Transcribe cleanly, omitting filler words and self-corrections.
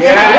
Yeah.